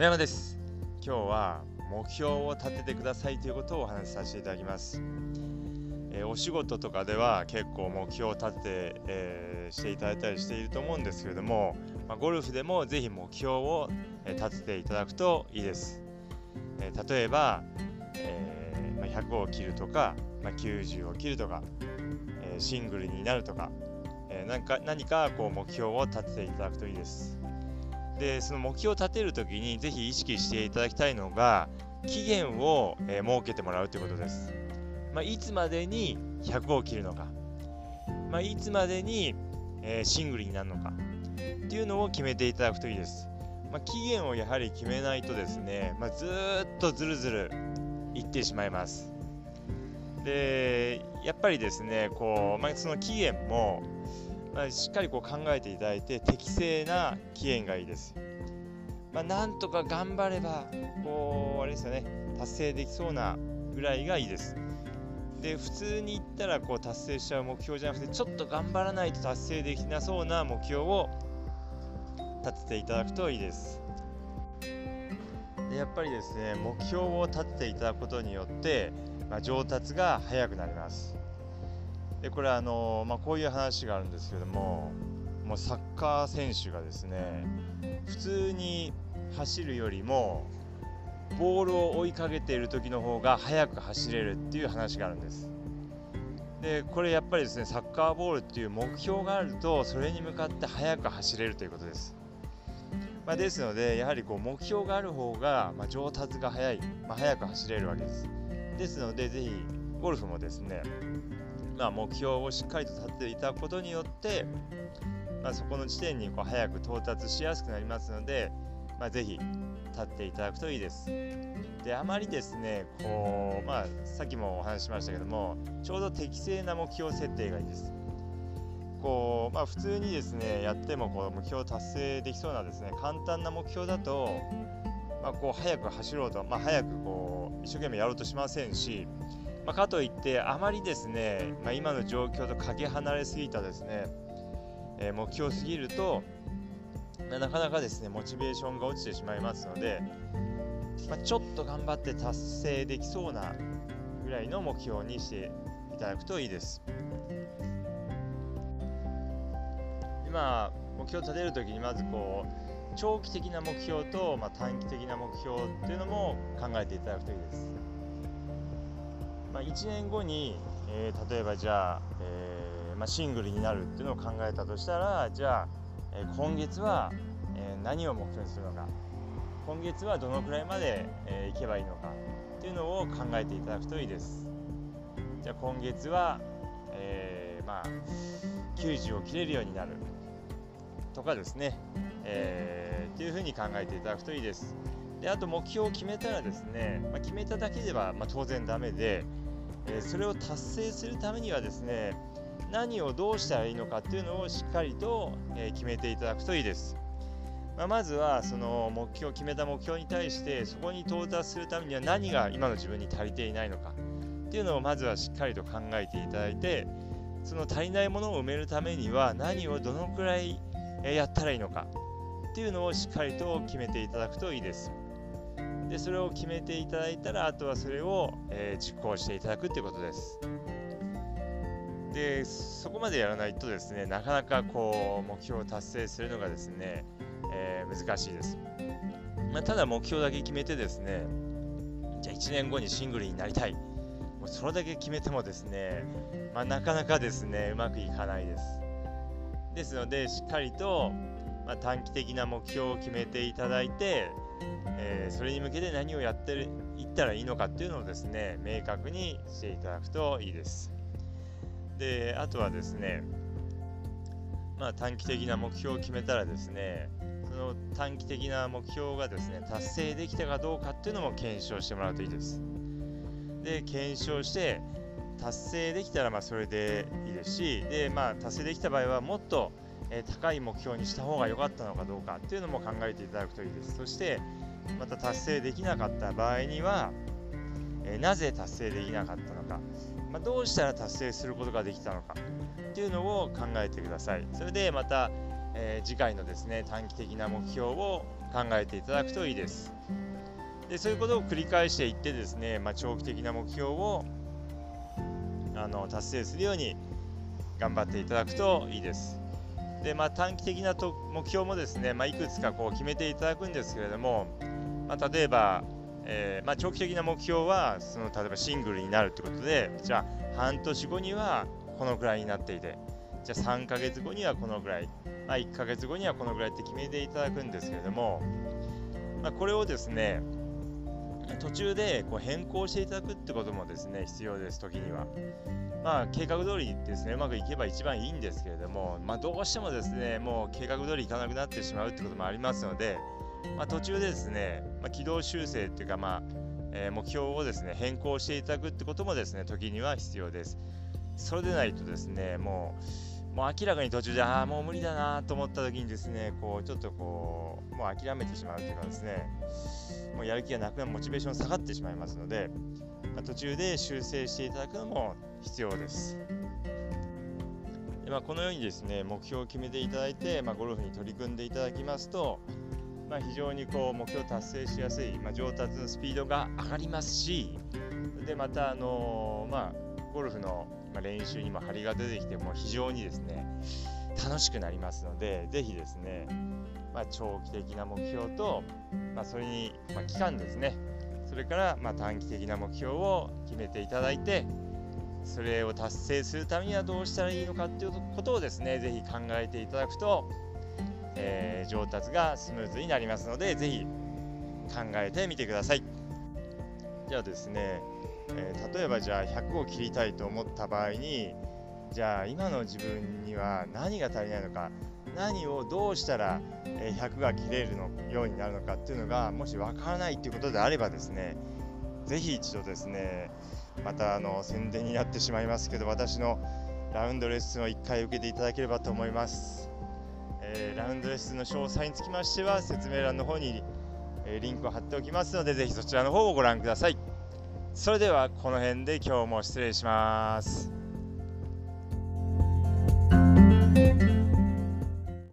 野山です。今日は目標を立ててくださいということをお話しさせていただきます。お仕事とかでは結構目標を立てて、していただいたりしていると思うんですけれども、ゴルフでもぜひ目標を立てていただくといいです。例えば、100を切るとか、90を切るとか、シングルになるとか、何かこう目標を立てていただくといいです。で、その目標を立てるときにぜひ意識していただきたいのが、期限を設けてもらうということです。いつまでに100を切るのか、いつまでにシングルになるのかっていうのを決めていただくといいです。期限をやはり決めないとですね、ずっとずるずるいってしまいます。で、やっぱりですね、その期限もしっかり考えていただいて、適正な期限がいいです。なんとか頑張れば達成できそうなぐらいがいいです。で、普通に言ったら達成しちゃう目標じゃなくて、ちょっと頑張らないと達成できなそうな目標を立てていただくといいです。で、やっぱりですね、目標を立てていただくことによって、上達が早くなります。で、これこういう話があるんですけども、サッカー選手がですね、普通に走るよりもボールを追いかけている時の方が速く走れるっていう話があるんです。で、これやっぱりですね、サッカーボールっていう目標があると、それに向かって速く走れるということです。ですので、やはり目標がある方が上達が早い、速く走れるわけです。ですので、ぜひゴルフもですね、目標をしっかりと立てていただくことによって、そこの地点に早く到達しやすくなりますので、ぜひ立っていただくといいです。で、あまりですね、さっきもお話ししましたけども、ちょうど適正な目標設定がいいです。普通にですねやっても目標達成できそうなですね、簡単な目標だと、早く走ろうと、早く一生懸命やろうとしませんし、かといってあまりですね、今の状況とかけ離れすぎたですね、目標すぎると、なかなかですねモチベーションが落ちてしまいますので、ちょっと頑張って達成できそうなぐらいの目標にしていただくといいです。目標を立てるときに、まず長期的な目標と、短期的な目標っていうのも考えていただくといいです。1年後に、例えばじゃあ、シングルになるっていうのを考えたとしたら、じゃあ、今月は、何を目標にするのか、今月はどのくらいまで、行けばいいのかっていうのを考えていただくといいです。じゃあ今月は、90を切れるようになるとかですね、っていうふうに考えていただくといいです。で、あと目標を決めたらですね、決めただけでは、当然ダメで、それを達成するためにはですね、何をどうしたらいいのかっていうのをしっかりと、決めていただくといいです。まずはその決めた目標に対して、そこに到達するためには何が今の自分に足りていないのかっていうのをまずはしっかりと考えていただいて、その足りないものを埋めるためには何をどのくらいやったらいいのかっていうのをしっかりと決めていただくといいです。で、それを決めていただいたら、あとはそれを、実行していただくということです。で、そこまでやらないとですね、なかなか目標を達成するのがですね、難しいです。ただ目標だけ決めてですね、じゃあ1年後にシングルになりたい、それだけ決めてもですね、なかなかですねうまくいかないです。ですので、しっかりと、短期的な目標を決めていただいて、それに向けて何をやっていったらいいのかっていうのをですね、明確にしていただくといいです。で、あとはですね、短期的な目標を決めたらですね、その短期的な目標がですね達成できたかどうかっていうのも検証してもらうといいです。で、検証して達成できたらそれでいいですし、で、達成できた場合はもっと高い目標にした方が良かったのかどうかっていうのも考えていただくといいです。そしてまた達成できなかった場合には、なぜ達成できなかったのか、どうしたら達成することができたのかっていうのを考えてください。それでまた、次回のですね短期的な目標を考えていただくといいです。でそういうことを繰り返していってですね、長期的な目標を達成するように頑張っていただくといいです。で短期的な目標もですね、いくつか決めていただくんですけれども、例えば、長期的な目標は例えばシングルになるということで、じゃあ半年後にはこのくらいになっていて、じゃあ3ヶ月後にはこのくらい、1ヶ月後にはこのくらいって決めていただくんですけれども、これをですね途中で変更していただくってこともですね必要です。時には計画通りですね、うまくいけば一番いいんですけれども、どうしてもですねもう計画通りいかなくなってしまうってこともありますので、途中でですね、軌道修正っていうか、目標をですね変更していただくってこともですね時には必要です。それでないとですねもう明らかに途中でもう無理だなと思った時にですねちょっともう諦めてしまうというかですね、もうやる気がなくなる、モチベーション下がってしまいますので、途中で修正していただくのも必要です。で、このようにですね目標を決めていただいて、ゴルフに取り組んでいただきますと、非常に目標を達成しやすい、上達のスピードが上がりますし、でまたゴルフの練習にも張りが出てきて、もう非常にですね楽しくなりますので、ぜひですね、長期的な目標と、それに、期間ですね、それから、短期的な目標を決めていただいて、それを達成するためにはどうしたらいいのかということをですねぜひ考えていただくと、上達がスムーズになりますので、ぜひ考えてみてください。じゃあですね、例えばじゃあ100を切りたいと思った場合に、じゃあ今の自分には何が足りないのか、何をどうしたら100が切れるようになるのかっていうのがもしわからないということであればですね、ぜひ一度ですね、また宣伝になってしまいますけど、私のラウンドレッスンを1回受けていただければと思います。ラウンドレッスンの詳細につきましては説明欄の方にリンクを貼っておきますので、ぜひそちらの方をご覧ください。それではこの辺で今日も失礼します。